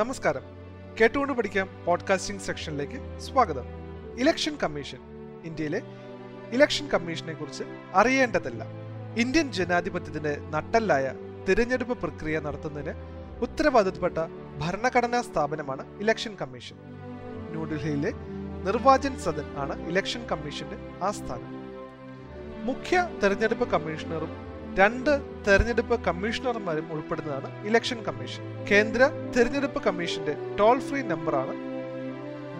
നമസ്കാരം. കേട്ടുകൊണ്ട് പഠിക്കാം പോഡ്കാസ്റ്റിംഗ് സെക്ഷനിലേക്ക് സ്വാഗതം. Election commission. ഇന്ത്യയിലെ ഇലക്ഷൻ കമ്മീഷനെ കുറിച്ച് അറിയേണ്ടതെല്ലാം. ഇന്ത്യൻ ജനാധിപത്യത്തിന്റെ നട്ടെല്ലായ തിരഞ്ഞെടുപ്പ് പ്രക്രിയ നടത്തുന്നതിന് ഉത്തരവാദിത്തപ്പെട്ട ഭരണഘടനാ സ്ഥാപനമാണ് ഇലക്ഷൻ കമ്മീഷൻ. ന്യൂഡൽഹിയിലെ നിർവാചൻ സദൻ ആണ് ഇലക്ഷൻ കമ്മീഷന്റെ ആസ്ഥാനം. മുഖ്യ തെരഞ്ഞെടുപ്പ് കമ്മീഷണറും രണ്ട് തെരഞ്ഞെടുപ്പ് കമ്മീഷണർമാരും ഉൾപ്പെടുന്നതാണ് ഇലക്ഷൻ കമ്മീഷൻ. കേന്ദ്ര തെരഞ്ഞെടുപ്പ് കമ്മീഷന്റെ ടോൾ ഫ്രീ നമ്പറാണ്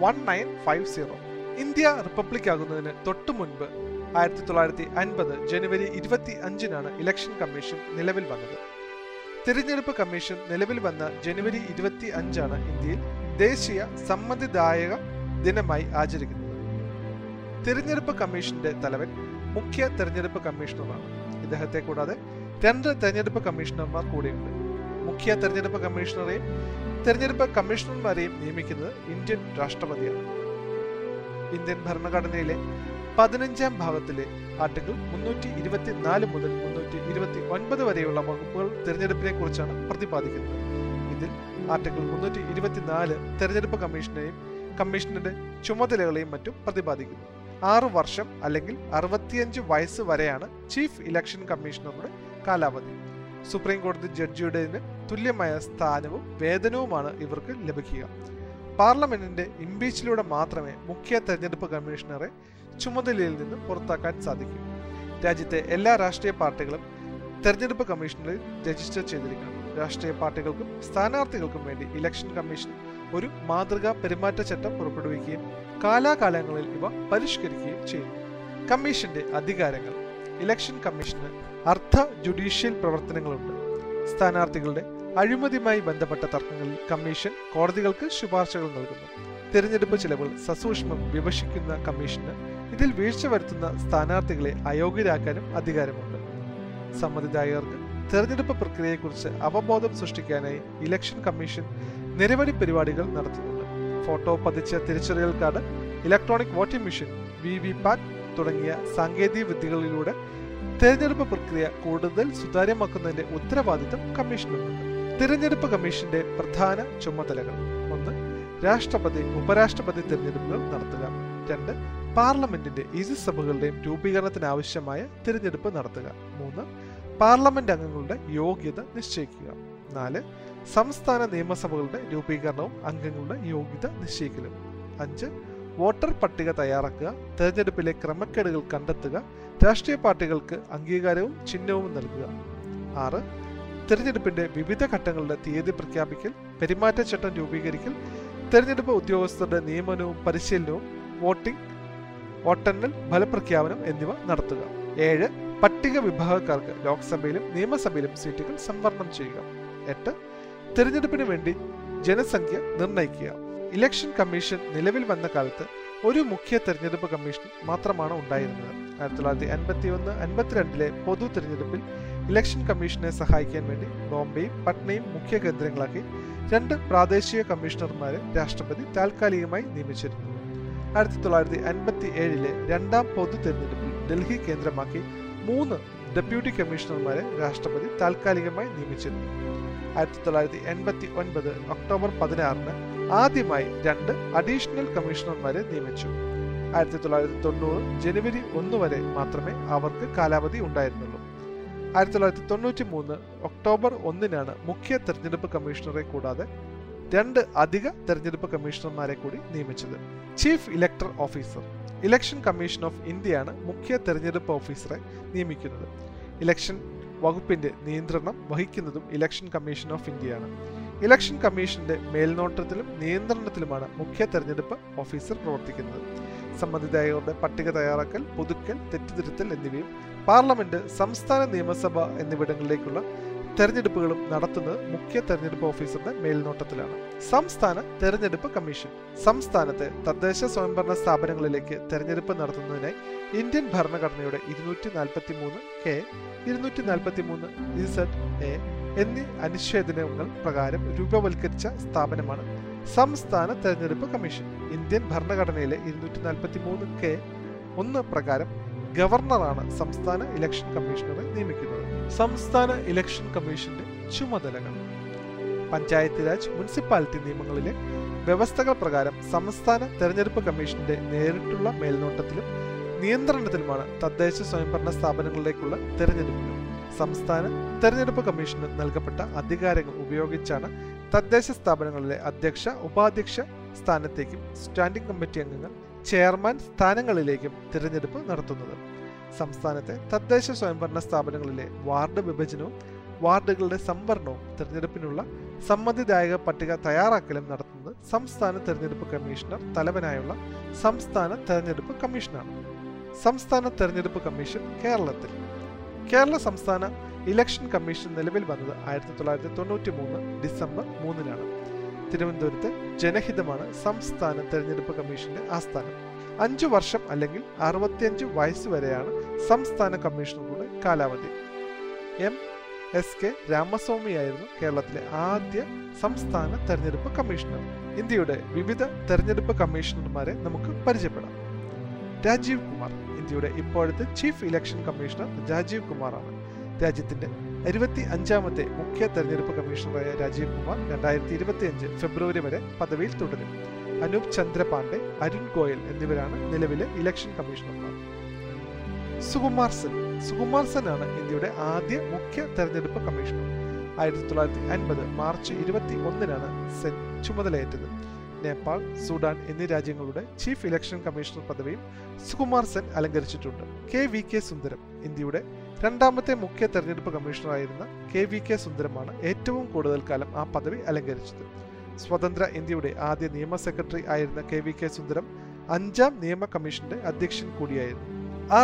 1950. ഇന്ത്യ റിപ്പബ്ലിക് ആകുന്നതിന് തൊട്ടു മുൻപ് 1950 ജനുവരി 25-നാണ് ഇലക്ഷൻ കമ്മീഷൻ നിലവിൽ വന്നത്. തിരഞ്ഞെടുപ്പ് കമ്മീഷൻ നിലവിൽ വന്ന ജനുവരി 25-ആണ് ഇന്ത്യയിൽ ദേശീയ സമ്മതിദായക ദിനമായി ആചരിക്കുന്നത്. തിരഞ്ഞെടുപ്പ് കമ്മീഷന്റെ തലവൻ മുഖ്യ തെരഞ്ഞെടുപ്പ് കമ്മീഷണറാണ്. ഇദ്ദേഹത്തെ കൂടാതെ രണ്ട് തെരഞ്ഞെടുപ്പ് കമ്മീഷണർമാർ കൂടിയുണ്ട്. മുഖ്യ തെരഞ്ഞെടുപ്പ് കമ്മീഷണറെയും തെരഞ്ഞെടുപ്പ് കമ്മീഷണർമാരെയും നിയമിക്കുന്നത് ഇന്ത്യൻ രാഷ്ട്രപതിയാണ്. ഇന്ത്യൻ ഭരണഘടനയിലെ 15-ാം ഭാഗത്തിലെ ആർട്ടിക്കിൾ 324 മുതൽ 329 വരെയുള്ള വകുപ്പുകൾ തെരഞ്ഞെടുപ്പിനെ കുറിച്ചാണ് പ്രതിപാദിക്കുന്നത്. ഇതിൽ ആർട്ടിക്കിൾ 324 തെരഞ്ഞെടുപ്പ് കമ്മീഷനെയും കമ്മീഷണറുടെ ചുമതലകളെയും മറ്റും പ്രതിപാദിക്കുന്നു. 6 വർഷം അല്ലെങ്കിൽ 65 വയസ്സ് വരെയാണ് ചീഫ് ഇലക്ഷൻ കമ്മീഷണറുടെ കാലാവധി. സുപ്രീം കോടതി ജഡ്ജിയുടേതിന് തുല്യമായ സ്ഥാനവും വേതനവുമാണ് ഇവർക്ക് ലഭിക്കുക. പാർലമെന്റിന്റെ ഇംപീച്ചിലൂടെ മാത്രമേ മുഖ്യ തെരഞ്ഞെടുപ്പ് കമ്മീഷണറെ ചുമതലയിൽ നിന്ന് പുറത്താക്കാൻ സാധിക്കൂ. രാജ്യത്തെ എല്ലാ രാഷ്ട്രീയ പാർട്ടികളും തെരഞ്ഞെടുപ്പ് കമ്മീഷനിൽ രജിസ്റ്റർ ചെയ്തിരിക്കണം. രാഷ്ട്രീയ പാർട്ടികൾക്കും സ്ഥാനാർത്ഥികൾക്കും വേണ്ടി ഇലക്ഷൻ കമ്മീഷൻ ഒരു മാതൃകാ പെരുമാറ്റച്ചട്ടം പുറപ്പെടുവിക്കുകയും കാലാകാലങ്ങളിൽ ഇവ പരിഷ്കരിക്കുകയും ചെയ്യുന്നു. കമ്മീഷന്റെ അധികാരങ്ങൾ. ഇലക്ഷൻ കമ്മീഷന് അർദ്ധ ജുഡീഷ്യൽ പ്രവർത്തനങ്ങളുണ്ട്. സ്ഥാനാർത്ഥികളുടെ അഴിമതിയുമായി ബന്ധപ്പെട്ട തർക്കങ്ങളിൽ കമ്മീഷൻ കോടതികൾക്ക് ശുപാർശകൾ നൽകുന്നു. തിരഞ്ഞെടുപ്പ് ചെലവുകൾ സസൂക്ഷ്മം വിമർശിക്കുന്ന കമ്മീഷന് ഇതിൽ വീഴ്ച വരുത്തുന്ന സ്ഥാനാർത്ഥികളെ അയോഗ്യരാക്കാനും അധികാരമുണ്ട്. സമ്മതിദായകർക്ക് തെരഞ്ഞെടുപ്പ് പ്രക്രിയയെക്കുറിച്ച് അവബോധം സൃഷ്ടിക്കാനായി ഇലക്ഷൻ കമ്മീഷൻ നിരവധി പരിപാടികൾ നടത്തുന്നുണ്ട്. ഫോട്ടോ പതിച്ച തിരിച്ചറിയൽ card, electronic voting machine, VVPAT തുടങ്ങിയ സാങ്കേതിക വിദ്യകളിലൂടെ തിരഞ്ഞെടുപ്പ് പ്രക്രിയ കൂടുതൽ സുതാര്യമാക്കുന്നതിന്റെ ഉത്തരവാദിത്തം കമ്മീഷനുണ്ട്. തിരഞ്ഞെടുപ്പ് കമ്മീഷന്റെ പ്രധാന ചുമതലകൾ: 1. രാഷ്ട്രപതി ഉപരാഷ്ട്രപതി തിരഞ്ഞെടുപ്പുകൾ നടത്തുക. 2. പാർലമെന്റിന്റെ ഇരുസഭകളുടെയും രൂപീകരണത്തിനാവശ്യമായ തിരഞ്ഞെടുപ്പ് നടത്തുക. 3. പാർലമെന്റ് അംഗങ്ങളുടെ യോഗ്യത നിശ്ചയിക്കുക. 4. സംസ്ഥാന നിയമസഭകളുടെ രൂപീകരണവും അംഗങ്ങളുടെ യോഗ്യത നിശ്ചയിക്കലും. 5. വോട്ടർ പട്ടിക തയ്യാറാക്കുക. തെരഞ്ഞെടുപ്പിലെ ക്രമക്കേടുകൾ കണ്ടെത്തുക. രാഷ്ട്രീയ പാർട്ടികൾക്ക് അംഗീകാരവും ചിഹ്നവും നൽകുക. 6. തെരഞ്ഞെടുപ്പിന്റെ വിവിധ ഘട്ടങ്ങളുടെ തീയതി പ്രഖ്യാപിക്കൽ, പെരുമാറ്റച്ചട്ടം രൂപീകരിക്കൽ, തെരഞ്ഞെടുപ്പ് ഉദ്യോഗസ്ഥരുടെ നിയമനവും പരിശീലനവും, വോട്ടിംഗ്, വോട്ടെണ്ണൽ, ഫലപ്രഖ്യാപനം എന്നിവ നടത്തുക. 7. പട്ടിക വിഭാഗക്കാർക്ക് ലോക്സഭയിലും നിയമസഭയിലും സീറ്റുകൾ സംവരണം ചെയ്യുക. 8. തിരഞ്ഞെടുപ്പിന് വേണ്ടി ജനസംഖ്യ നിർണ്ണയിക്കുക. ഇലക്ഷൻ കമ്മീഷൻ നിലവിൽ വന്ന കാലത്ത് ഒരു മുഖ്യ തെരഞ്ഞെടുപ്പ് കമ്മീഷൻ മാത്രമാണ് ഉണ്ടായിരുന്നത്. 1951-52 പൊതു തിരഞ്ഞെടുപ്പിൽ ഇലക്ഷൻ കമ്മീഷനെ സഹായിക്കാൻ വേണ്ടി ബോംബെയും പട്നയും മുഖ്യ കേന്ദ്രങ്ങളാക്കി 2 പ്രാദേശിക കമ്മീഷണർമാരെ രാഷ്ട്രപതി താൽക്കാലികമായി നിയമിച്ചിരുന്നു. 1957 രണ്ടാം പൊതു തിരഞ്ഞെടുപ്പിൽ ഡൽഹി കേന്ദ്രമാക്കി 3 ഡെപ്യൂട്ടി കമ്മീഷണർമാരെ രാഷ്ട്രപതി താൽക്കാലികമായി നിയമിച്ചിരുന്നു. 1989 ഒക്ടോബർ 16-ന് ആദ്യമായി 2 അഡീഷണൽ കമ്മീഷണർമാരെ നിയമിച്ചു. 1990 ജനുവരി 1 വരെ മാത്രമേ അവർക്ക് കാലാവധി ഉണ്ടായിരുന്നുള്ളൂ. 1993 ഒക്ടോബർ 1-നാണ് മുഖ്യ തെരഞ്ഞെടുപ്പ് കമ്മീഷണറെ കൂടാതെ 2 അധിക തെരഞ്ഞെടുപ്പ് കമ്മീഷണർമാരെ കൂടി നിയമിച്ചത്. Chief elector officer. Election commission of ഇന്ത്യയാണ് മുഖ്യ തെരഞ്ഞെടുപ്പ് ഓഫീസറെ നിയമിക്കുന്നത്. ഇലക്ഷൻ വകുപ്പിന്റെ നിയന്ത്രണം വഹിക്കുന്നതും ഇലക്ഷൻ കമ്മീഷൻ ഓഫ് ഇന്ത്യയാണ്. ഇലക്ഷൻ കമ്മീഷന്റെ മേൽനോട്ടത്തിലും നിയന്ത്രണത്തിലുമാണ് മുഖ്യ തെരഞ്ഞെടുപ്പ് ഓഫീസർ പ്രവർത്തിക്കുന്നത്. സമ്മതിദായകരുടെ പട്ടിക തയ്യാറാക്കൽ, പുതുക്കൽ, തെറ്റിദ്ധരുത്തൽ എന്നിവയും പാർലമെന്റ്, സംസ്ഥാന നിയമസഭ എന്നിവിടങ്ങളിലേക്കുള്ള തെരഞ്ഞെടുപ്പുകളും നടത്തുന്നത് മുഖ്യ തെരഞ്ഞെടുപ്പ് ഓഫീസറുടെ മേൽനോട്ടത്തിലാണ്. സംസ്ഥാന തെരഞ്ഞെടുപ്പ് കമ്മീഷൻ. സംസ്ഥാനത്തെ തദ്ദേശ സ്വയംഭരണ സ്ഥാപനങ്ങളിലേക്ക് തെരഞ്ഞെടുപ്പ് നടത്തുന്നതിനായി ഇന്ത്യൻ ഭരണഘടനയുടെ 243K, 243Z, എന്നീ അനുച്ഛേദനങ്ങൾ പ്രകാരം രൂപവൽക്കരിച്ച സ്ഥാപനമാണ് സംസ്ഥാന തെരഞ്ഞെടുപ്പ് കമ്മീഷൻ. ഇന്ത്യൻ ഭരണഘടനയിലെ 243K(1) പ്രകാരം ഗവർണറാണ് സംസ്ഥാന ഇലക്ഷൻ കമ്മീഷണറെ നിയമിക്കുന്നത്. സംസ്ഥാന ഇലക്ഷൻ കമ്മീഷന്റെ ചുമതലകൾ. പഞ്ചായത്ത് രാജ് മുനിസിപ്പാലിറ്റി നിയമങ്ങളിലെ വ്യവസ്ഥകൾ പ്രകാരം സംസ്ഥാന തെരഞ്ഞെടുപ്പ് കമ്മീഷന്റെ നേരിട്ടുള്ള മേൽനോട്ടത്തിലും നിയന്ത്രണത്തിലുമാണ് തദ്ദേശ സ്വയംഭരണ സ്ഥാപനങ്ങളിലേക്കുള്ള തെരഞ്ഞെടുപ്പുകൾ. സംസ്ഥാന തെരഞ്ഞെടുപ്പ് കമ്മീഷന് നൽകപ്പെട്ട അധികാരങ്ങൾ ഉപയോഗിച്ചാണ് തദ്ദേശ സ്ഥാപനങ്ങളിലെ അധ്യക്ഷ ഉപാധ്യക്ഷ സ്ഥാനത്തേക്കും സ്റ്റാൻഡിംഗ് കമ്മിറ്റി അംഗങ്ങൾ ചെയർമാൻ സ്ഥാനങ്ങളിലേക്കും തിരഞ്ഞെടുപ്പ് നടത്തുന്നത്. സംസ്ഥാനത്തെ തദ്ദേശ സ്വയംഭരണ സ്ഥാപനങ്ങളിലെ വാർഡ് വിഭജനവും വാർഡുകളുടെ സംവരണവും തിരഞ്ഞെടുപ്പിനുള്ള സമ്മതിദായക പട്ടിക തയ്യാറാക്കലും നടത്തുന്നത് സംസ്ഥാന തെരഞ്ഞെടുപ്പ് കമ്മീഷണർ തലവനായുള്ള സംസ്ഥാന തെരഞ്ഞെടുപ്പ് കമ്മീഷനാണ്. സംസ്ഥാന തെരഞ്ഞെടുപ്പ് കമ്മീഷൻ കേരളത്തിൽ. കേരള സംസ്ഥാന ഇലക്ഷൻ കമ്മീഷൻ നിലവിൽ വന്നത് 1993 ഡിസംബർ 3-നാണ്. തിരുവനന്തപുരത്തെ ജനഹിതമാണ് സംസ്ഥാന തെരഞ്ഞെടുപ്പ് കമ്മീഷന്റെ ആസ്ഥാനം. 5 വർഷം അല്ലെങ്കിൽ 65 വയസ്സ് വരെയാണ് സംസ്ഥാന കമ്മീഷണറുടെ കാലാവധി. M.S.K. രാമസ്വാമിയായിരുന്നു കേരളത്തിലെ ആദ്യ സംസ്ഥാന തെരഞ്ഞെടുപ്പ് കമ്മീഷണർ. ഇന്ത്യയുടെ വിവിധ തെരഞ്ഞെടുപ്പ് കമ്മീഷണർമാരെ നമുക്ക് പരിചയപ്പെടാം. രാജീവ് കുമാർ. ഇന്ത്യയുടെ ഇപ്പോഴത്തെ ചീഫ് ഇലക്ഷൻ കമ്മീഷണർ രാജീവ് കുമാറാണ്. രാജ്യത്തിന്റെ 25-ാമത്തെ മുഖ്യ തെരഞ്ഞെടുപ്പ് കമ്മീഷണറായ രാജീവ് കുമാർ 2025 ഫെബ്രുവരി വരെ പദവിയിൽ തുടരും. അനൂപ് ചന്ദ്ര പാണ്ഡെ, അരുൺ ഗോയൽ എന്നിവരാണ് നിലവിലെ ഇലക്ഷൻ കമ്മീഷണർമാർ. സുകുമാർ സെൻ ആണ് ഇന്ത്യയുടെ ആദ്യ മുഖ്യ തെരഞ്ഞെടുപ്പ് കമ്മീഷണർ. 1950 മാർച്ച് 21-നാണ് സെൻ ചുമതലയേറ്റത്. നേപ്പാൾ, സൂഡാൻ എന്നീ രാജ്യങ്ങളുടെ ചീഫ് ഇലക്ഷൻ കമ്മീഷണർ പദവിയും സുകുമാർ സെൻ അലങ്കരിച്ചിട്ടുണ്ട്. K.V.K. സുന്ദരം. ഇന്ത്യയുടെ രണ്ടാമത്തെ മുഖ്യ തെരഞ്ഞെടുപ്പ് കമ്മീഷണറായിരുന്ന K.V.K. സുന്ദരമാണ് ഏറ്റവും കൂടുതൽ കാലം ആ പദവി അലങ്കരിച്ചത്. സ്വതന്ത്ര ഇന്ത്യയുടെ ആദ്യ നിയമ സെക്രട്ടറി ആയിരുന്ന K.V.K. സുന്ദരം 5-ാം നിയമ കമ്മീഷന്റെ അധ്യക്ഷൻ കൂടിയായിരുന്നു.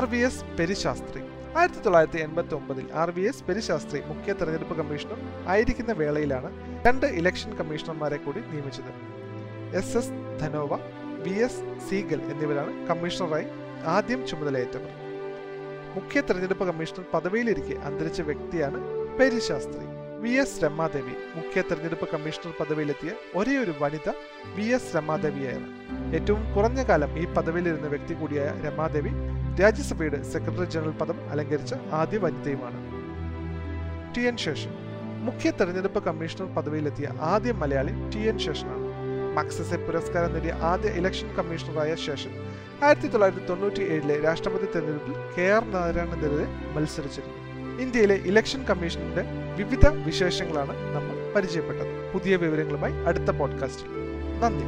R.V.S. Peri Shastri. 1989-ൽ R.V.S. Peri Shastri മുഖ്യ തെരഞ്ഞെടുപ്പ് കമ്മീഷണർ ആയിരിക്കുന്ന വേളയിലാണ് 2 ഇലക്ഷൻ കമ്മീഷണർമാരെ കൂടി നിയമിച്ചത്. S.S. Dhanoa, V.S. Seigal എന്നിവരാണ് കമ്മീഷണറായി ആദ്യം ചുമതലയേറ്റവർ. മുഖ്യ തെരഞ്ഞെടുപ്പ് കമ്മീഷണർ പദവിയിലിരിക്കെ അന്തരിച്ച വ്യക്തിയാണ് പെരി ശാസ്ത്രി. V.S. രമാദേവി. മുഖ്യ തെരഞ്ഞെടുപ്പ് കമ്മീഷണർ പദവിയിലെത്തിയ ഒരേയൊരു വനിത V.S. രമാദേവിയായിരുന്നു. ഏറ്റവും കുറഞ്ഞ കാലം ഈ പദവിയിലിരുന്ന വ്യക്തി കൂടിയായ രമാദേവി രാജ്യസഭയുടെ സെക്രട്ടറി ജനറൽ പദം അലങ്കരിച്ച ആദ്യ വനിതയുമാണ്. T.N. Seshan. മുഖ്യ തെരഞ്ഞെടുപ്പ് കമ്മീഷണർ പദവിയിലെത്തിയ ആദ്യ മലയാളി T.N. Seshanനാണ്. മഗ്സസൈ പുരസ്കാരം നേടിയ ആദ്യ ഇലക്ഷൻ കമ്മീഷണറായ ശേഷൻ 1997-ലെ രാഷ്ട്രപതി തെരഞ്ഞെടുപ്പിൽ K.R. നാരായണനെതിരെ മത്സരിച്ചിരുന്നു. ഇന്ത്യയിലെ ഇലക്ഷൻ കമ്മീഷന്റെ വിവിധ വിശേഷങ്ങളാണ് നമ്മൾ പരിചയപ്പെട്ടത്. പുതിയ വിവരങ്ങളുമായി അടുത്ത പോഡ്കാസ്റ്റിൽ. നന്ദി.